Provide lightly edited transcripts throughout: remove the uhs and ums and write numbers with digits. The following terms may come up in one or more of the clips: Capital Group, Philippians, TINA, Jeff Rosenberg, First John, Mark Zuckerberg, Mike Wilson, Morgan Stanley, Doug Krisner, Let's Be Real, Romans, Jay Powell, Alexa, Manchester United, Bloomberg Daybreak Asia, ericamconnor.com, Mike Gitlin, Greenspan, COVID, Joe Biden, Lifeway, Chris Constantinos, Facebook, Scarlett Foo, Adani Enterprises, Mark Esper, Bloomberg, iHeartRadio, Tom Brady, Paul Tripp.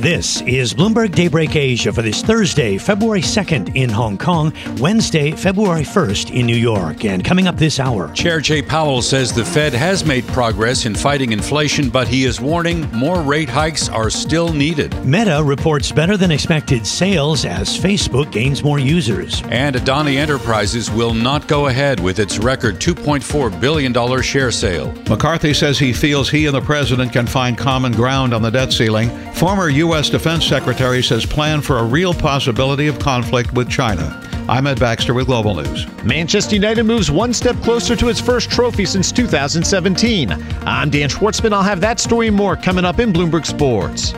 This is Bloomberg Daybreak Asia for this Thursday, February 2nd in Hong Kong, Wednesday, February 1st in New York. And coming up this hour, Chair Jay Powell says the Fed has made progress in fighting inflation, but he is warning more rate hikes are still needed. Meta reports better than expected sales as Facebook gains more users. And Adani Enterprises will not go ahead with its record $2.4 billion share sale. McCarthy says he feels he and the president can find common ground on the debt ceiling. Former U.S. Defense Secretary says plan for a real possibility of conflict with China. I'm Ed Baxter with Global News. Manchester United moves one step closer to its first trophy since 2017. I'm Dan Schwartzman. I'll have that story and more coming up in Bloomberg Sports.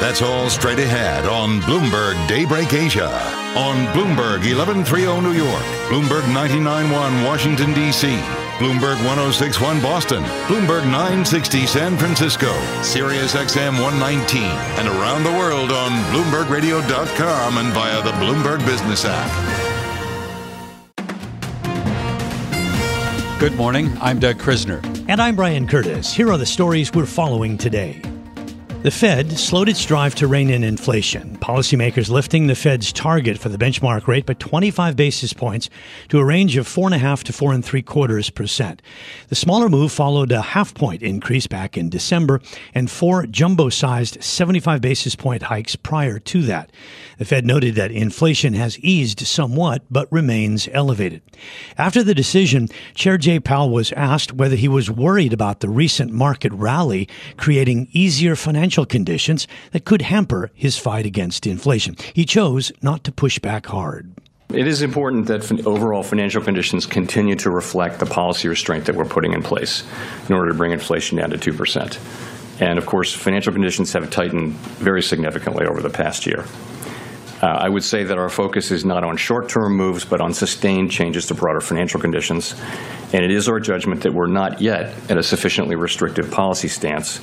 That's all straight ahead on Bloomberg Daybreak Asia. On Bloomberg 1130 New York, Bloomberg 99.1 Washington, D.C., Bloomberg 106.1 Boston, Bloomberg 960 San Francisco, Sirius XM 119, and around the world on BloombergRadio.com and via the Bloomberg Business app. Good morning. I'm Doug Krisner. And I'm Brian Curtis. Here are the stories we're following today. The Fed slowed its drive to rein in inflation, policymakers lifting the Fed's target for the benchmark rate by 25 basis points to a range of 4.5% to 4.75%. The smaller move followed a 0.5 point increase back in December and four jumbo-sized 75 basis point hikes prior to that. The Fed noted that inflation has eased somewhat but remains elevated. After the decision, Chair Jay Powell was asked whether he was worried about the recent market rally creating easier financial conditions that could hamper his fight against inflation. He chose not to push back hard. It is important that overall financial conditions continue to reflect the policy restraint that we're putting in place in order to bring inflation down to 2%. And of course, financial conditions have tightened very significantly over the past year. I would say that our focus is not on short-term moves, but on sustained changes to broader financial conditions. And it is our judgment that we're not yet at a sufficiently restrictive policy stance,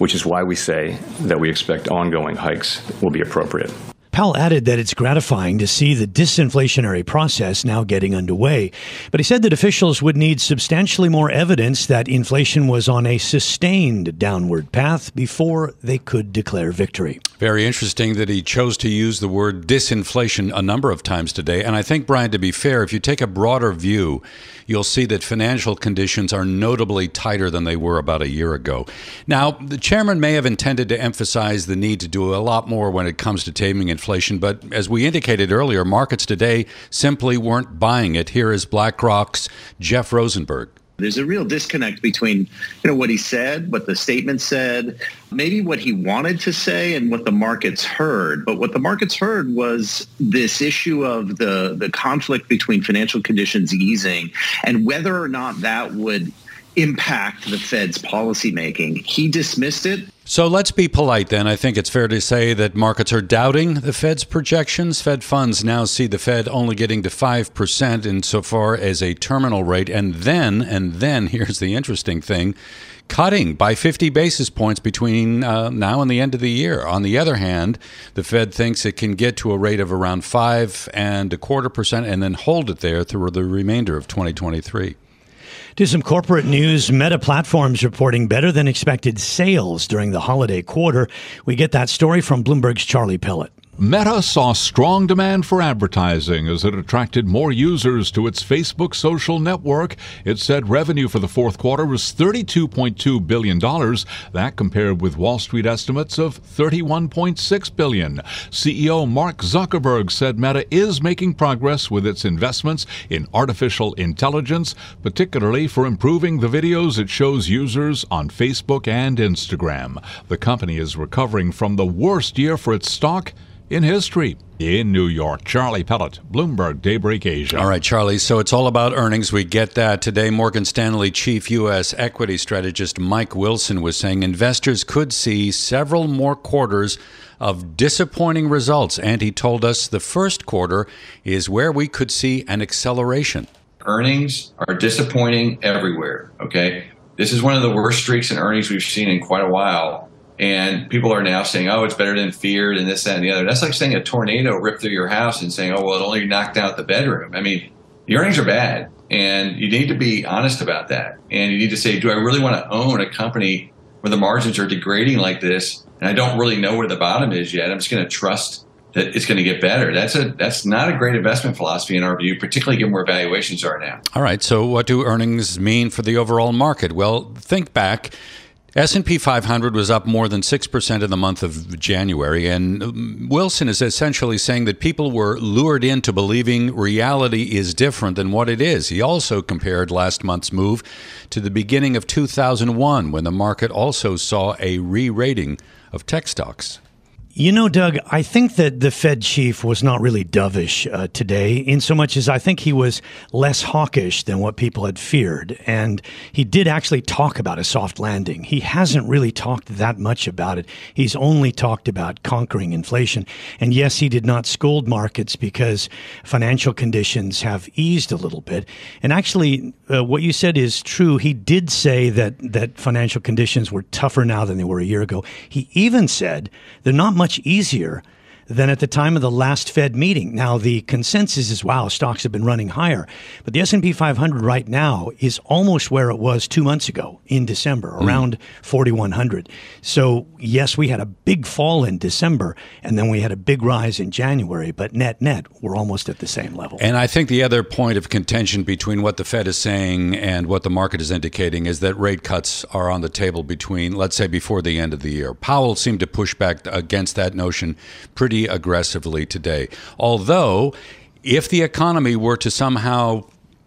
which is why we say that we expect ongoing hikes will be appropriate. Powell added that it's gratifying to see the disinflationary process now getting underway, but he said that officials would need substantially more evidence that inflation was on a sustained downward path before they could declare victory. Very interesting that he chose to use the word disinflation a number of times today. And I think, Brian, to be fair, if you take a broader view, you'll see that financial conditions are notably tighter than they were about a year ago. Now, the chairman may have intended to emphasize the need to do a lot more when it comes to taming inflation, but as we indicated earlier, markets today simply weren't buying it. Here is BlackRock's Jeff Rosenberg. There's a real disconnect between, what he said, what the statement said, maybe what he wanted to say and what the markets heard. But what the markets heard was this issue of the conflict between financial conditions easing and whether or not that would impact the Fed's policymaking. He dismissed it. So let's be polite then. I think it's fair to say that markets are doubting the Fed's projections. Fed funds now see the Fed only getting to 5% insofar as a terminal rate. And then, here's the interesting thing, cutting by 50 basis points between now and the end of the year. On the other hand, the Fed thinks it can get to a rate of around 5.25% and then hold it there through the remainder of 2023. To some corporate news, Meta Platforms reporting better than expected sales during the holiday quarter. We get that story from Bloomberg's Charlie Pellett. Meta saw strong demand for advertising as it attracted more users to its Facebook social network. It said revenue for the fourth quarter was $32.2 billion. That compared with Wall Street estimates of $31.6 billion. CEO Mark Zuckerberg said Meta is making progress with its investments in artificial intelligence, particularly for improving the videos it shows users on Facebook and Instagram. The company is recovering from the worst year for its stock in history. In New York, Charlie Pellet, Bloomberg Daybreak Asia. All right, Charlie, so it's all about earnings. We get that. Today, Morgan Stanley chief U.S. equity strategist Mike Wilson was saying investors could see several more quarters of disappointing results. And he told us the first quarter is where we could see an acceleration. Earnings are disappointing everywhere, okay? This is one of the worst streaks in earnings we've seen in quite a while. And people are now saying, oh, it's better than feared and this, that, and the other. That's like saying a tornado ripped through your house and saying, oh, well, it only knocked out the bedroom. I mean, the earnings are bad, and you need to be honest about that. And you need to say, do I really want to own a company where the margins are degrading like this, and I don't really know where the bottom is yet? I'm just going to trust that it's going to get better. That's not a great investment philosophy in our view, particularly given where valuations are now. All right, so what do earnings mean for the overall market? Well, think back. S&P 500 was up more than 6% in the month of January, and Wilson is essentially saying that people were lured into believing reality is different than what it is. He also compared last month's move to the beginning of 2001, when the market also saw a re-rating of tech stocks. You know, Doug, I think that the Fed chief was not really dovish today, in so much as I think he was less hawkish than what people had feared. And he did actually talk about a soft landing. He hasn't really talked that much about it. He's only talked about conquering inflation. And yes, he did not scold markets because financial conditions have eased a little bit. And actually, what you said is true. He did say that financial conditions were tougher now than they were a year ago. He even said they're not much easier than at the time of the last Fed meeting. Now, the consensus is, wow, stocks have been running higher. But the S&P 500 right now is almost where it was 2 months ago in December, around 4,100. So, yes, we had a big fall in December, and then we had a big rise in January. But net, we're almost at the same level. And I think the other point of contention between what the Fed is saying and what the market is indicating is that rate cuts are on the table between, let's say, before the end of the year. Powell seemed to push back against that notion pretty aggressively today. Although, if the economy were to somehow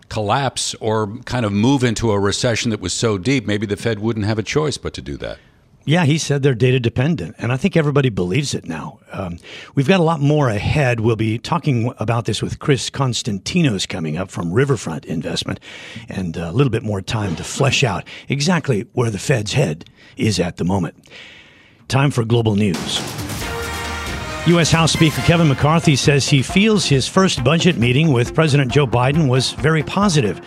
collapse or kind of move into a recession that was so deep, maybe the Fed wouldn't have a choice but to do that. Yeah, he said they're data dependent, and I think everybody believes it now. We've got a lot more ahead. We'll be talking about this with Chris Constantinos coming up from Riverfront Investment, and a little bit more time to flesh out exactly where the Fed's head is at the moment. Time for global news. U.S. House Speaker Kevin McCarthy says he feels his first budget meeting with President Joe Biden was very positive.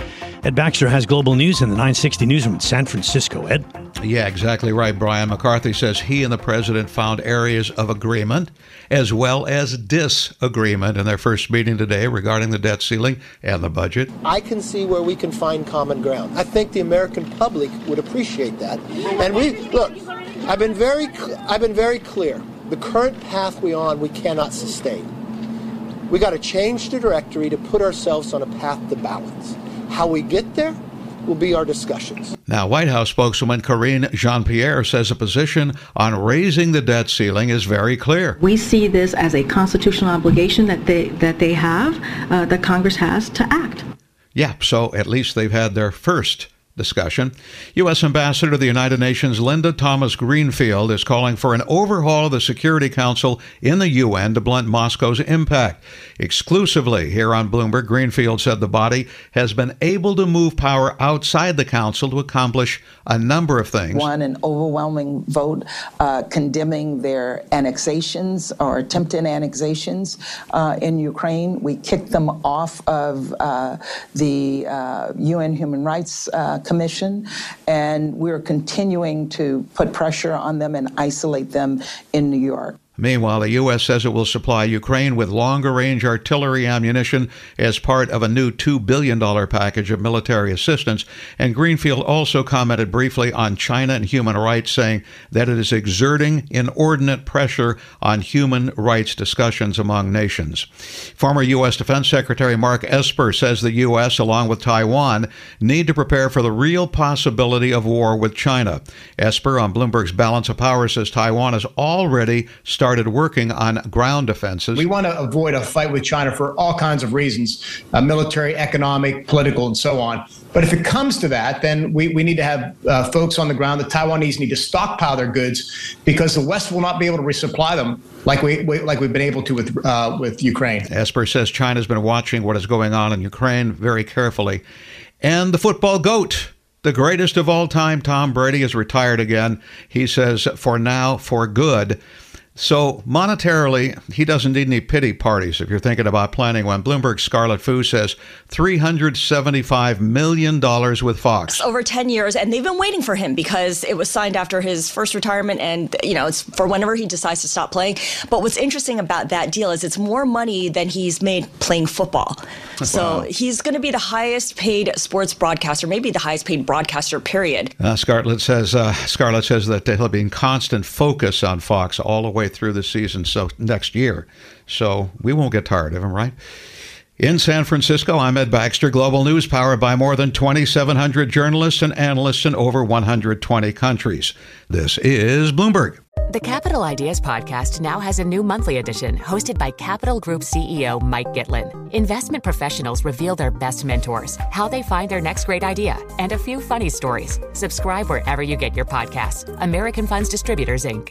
Ed Baxter has global news in the 960 newsroom in San Francisco. Ed? Yeah, exactly right, Brian. McCarthy says he and the president found areas of agreement as well as disagreement in their first meeting today regarding the debt ceiling and the budget. I can see where we can find common ground. I think the American public would appreciate that. And I've been very clear. The current path we're on, we cannot sustain. We got to change the directory to put ourselves on a path to balance. How we get there will be our discussions. Now, White House spokeswoman Karine Jean-Pierre says the position on raising the debt ceiling is very clear. We see this as a constitutional obligation that they have, that Congress has to act. Yeah, so at least they've had their first discussion. U.S. Ambassador to the United Nations Linda Thomas-Greenfield is calling for an overhaul of the Security Council in the UN to blunt Moscow's impact. Exclusively here on Bloomberg, Greenfield said the body has been able to move power outside the council to accomplish a number of things. One, an overwhelming vote condemning their annexations or attempted annexations in Ukraine. We kicked them off of the UN Human Rights Commission, and we're continuing to put pressure on them and isolate them in New York. Meanwhile, the U.S. says it will supply Ukraine with longer-range artillery ammunition as part of a new $2 billion package of military assistance. And Greenfield also commented briefly on China and human rights, saying that it is exerting inordinate pressure on human rights discussions among nations. Former U.S. Defense Secretary Mark Esper says the U.S., along with Taiwan, need to prepare for the real possibility of war with China. Esper, on Bloomberg's Balance of Power, says Taiwan has already started working on ground defenses. We want to avoid a fight with China for all kinds of reasons, military, economic, political, and so on. But if it comes to that, then we need to have folks on the ground. The Taiwanese need to stockpile their goods because the West will not be able to resupply them like we've been able to with Ukraine. Esper says China's been watching what is going on in Ukraine very carefully. And the football GOAT, the greatest of all time, Tom Brady, is retired again. He says, for now, for good. So monetarily, he doesn't need any pity parties if you're thinking about planning one. Bloomberg's Scarlett Foo says $375 million with Fox. Over 10 years, and they've been waiting for him because it was signed after his first retirement, and you know, it's for whenever he decides to stop playing. But what's interesting about that deal is it's more money than he's made playing football. Wow. So he's going to be the highest paid sports broadcaster, maybe the highest paid broadcaster, period. Scarlett says that he'll be in constant focus on Fox all the way through the season, so next year. So we won't get tired of him, right? In San Francisco, I'm Ed Baxter. Global News, powered by more than 2,700 journalists and analysts in over 120 countries. This is Bloomberg. The Capital Ideas Podcast now has a new monthly edition hosted by Capital Group CEO Mike Gitlin. Investment professionals reveal their best mentors, how they find their next great idea, and a few funny stories. Subscribe wherever you get your podcasts. American Funds Distributors, Inc.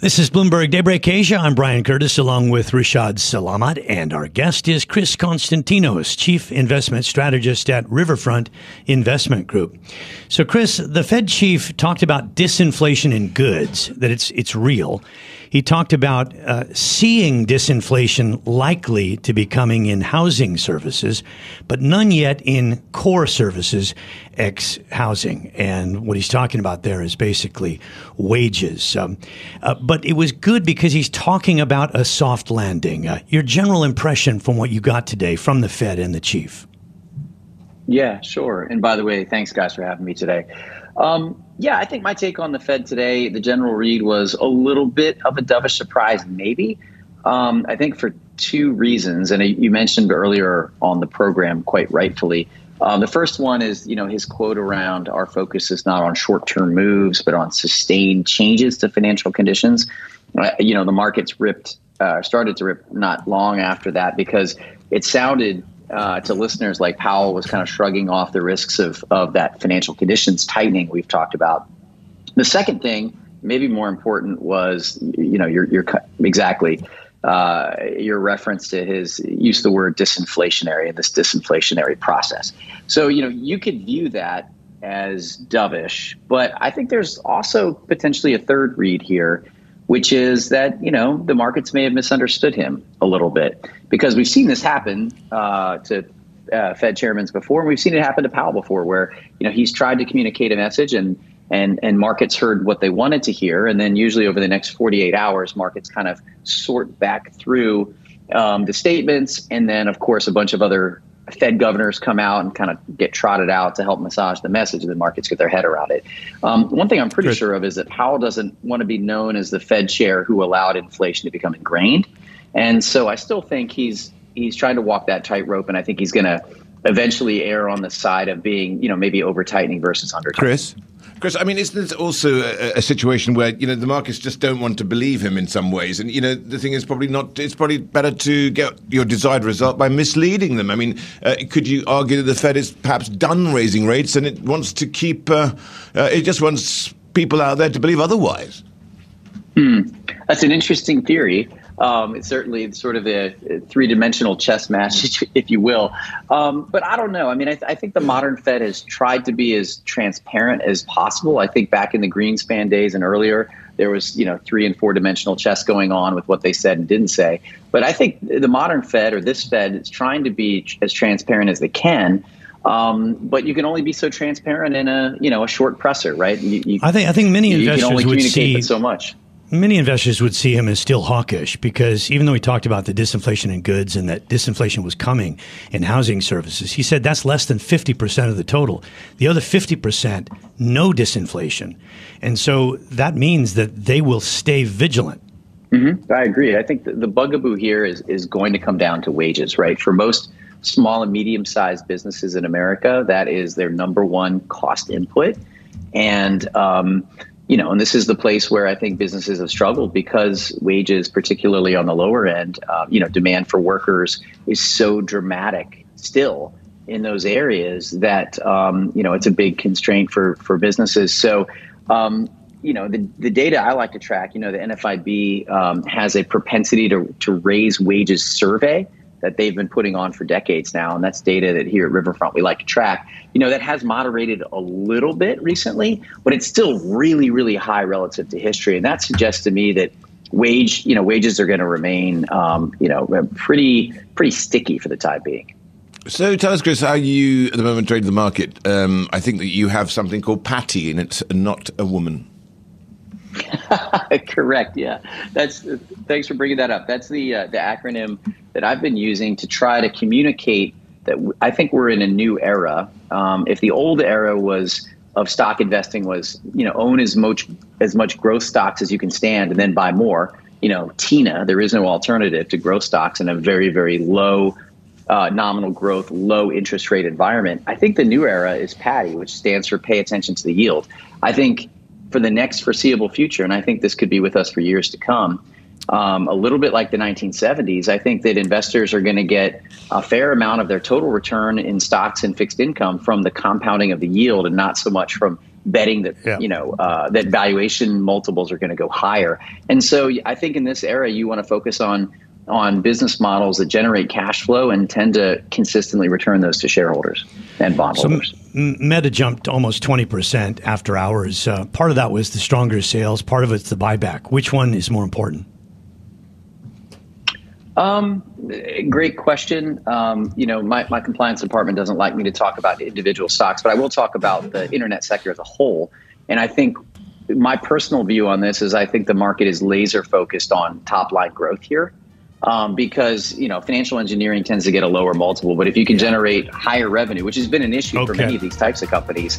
This is Bloomberg Daybreak Asia. I'm Brian Curtis, along with Rashad Salamat, and our guest is Chris Constantinos, Chief Investment Strategist at Riverfront Investment Group. So, Chris, the Fed chief talked about disinflation in goods, that it's real. He talked about seeing disinflation likely to be coming in housing services, but none yet in core services, ex-housing. And what he's talking about there is basically wages. But it was good because he's talking about a soft landing. Your general impression from what you got today from the Fed and the chief. Yeah, sure. And by the way, thanks, guys, for having me today. Yeah, I think my take on the Fed today, the general read was a little bit of a dovish surprise, maybe. I think for two reasons. And you mentioned earlier on the program, quite rightfully. The first one is, you know, his quote around our focus is not on short-term moves, but on sustained changes to financial conditions. You know, the markets started to rip not long after that because it sounded to listeners like Powell was kind of shrugging off the risks of that financial conditions tightening we've talked about. The second thing, maybe more important, was, you know, your reference to his use the word disinflationary and this disinflationary process. So, you know, you could view that as dovish, but I think there's also potentially a third read here, which is that, you know, the markets may have misunderstood him a little bit because we've seen this happen to Fed chairmen before, and we've seen it happen to Powell before, where, you know, he's tried to communicate a message and markets heard what they wanted to hear. And then usually over the next 48 hours, markets kind of sort back through the statements. And then, of course, a bunch of other Fed governors come out and kind of get trotted out to help massage the message, and the markets get their head around it. One thing I'm pretty sure of is that Powell doesn't want to be known as the Fed chair who allowed inflation to become ingrained. And so I still think he's trying to walk that tightrope, and I think he's going to eventually err on the side of being, you know, maybe over-tightening versus under-tightening. Chris, I mean, isn't this also a situation where, you know, the markets just don't want to believe him in some ways? And, you know, the thing is it's probably better to get your desired result by misleading them. I mean, could you argue that the Fed is perhaps done raising rates and it wants to keep, it just wants people out there to believe otherwise? That's an interesting theory. It's certainly sort of a three-dimensional chess match, if you will. But I don't know. I mean, I think the modern Fed has tried to be as transparent as possible. I think back in the Greenspan days and earlier, there was, you know, 3- and 4-dimensional chess going on with what they said and didn't say. But I think the modern Fed, or this Fed, is trying to be as transparent as they can. But you can only be so transparent in a, you know, a short presser, right? I think many investors can only communicate with so much. Many investors would see him as still hawkish because even though he talked about the disinflation in goods and that disinflation was coming in housing services, he said that's less than 50% of the total. The other 50%, no disinflation. And so that means that they will stay vigilant. Mm-hmm. I agree. I think the bugaboo here is going to come down to wages, right? For most small and medium-sized businesses in America, that is their number one cost input. And, you know, and this is the place where I think businesses have struggled because wages, particularly on the lower end, you know, demand for workers is so dramatic still in those areas that, you know, it's a big constraint for businesses. So, you know, the data I like to track, you know, the NFIB has a propensity to raise wages survey that they've been putting on for decades now. And that's data that here at Riverfront we like to track. You know, that has moderated a little bit recently, but it's still really, really high relative to history. And that suggests to me that wages are going to remain, you know, pretty sticky for the time being. So tell us, Chris, how you at the moment trade the market. I think that you have something called Patty, and it's not a woman. Correct. Yeah, that's. Thanks for bringing that up. That's the acronym that I've been using to try to communicate that I think we're in a new era. If the old era was of stock investing was, you know, own as much growth stocks as you can stand and then buy more. You know, TINA, there is no alternative to growth stocks in a very, very low nominal growth, low interest rate environment. I think the new era is PATTY, which stands for pay attention to the yield. I think for the next foreseeable future, and I think this could be with us for years to come, a little bit like the 1970s, I think that investors are going to get a fair amount of their total return in stocks and fixed income from the compounding of the yield and not so much from betting that, you know, that valuation multiples are going to go higher. And so I think in this era, you want to focus on business models that generate cash flow and tend to consistently return those to shareholders and bondholders. So Meta jumped almost 20% after hours. Part of that was the stronger sales. Part of it's the buyback. Which one is more important? Great question. You know, my compliance department doesn't like me to talk about individual stocks, but I will talk about the internet sector as a whole. And I think my personal view on this is I think the market is laser focused on top line growth here. Because, you know, financial engineering tends to get a lower multiple, but if you can generate higher revenue, which has been an issue for many of these types of companies.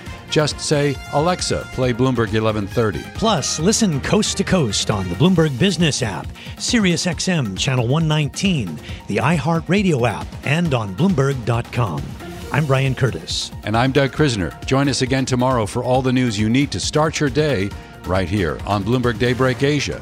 Just say, Alexa, play Bloomberg 1130. Plus, listen coast to coast on the Bloomberg Business app, SiriusXM Channel 119, the iHeartRadio app, and on Bloomberg.com. I'm Brian Curtis. And I'm Doug Krisner. Join us again tomorrow for all the news you need to start your day right here on Bloomberg Daybreak Asia.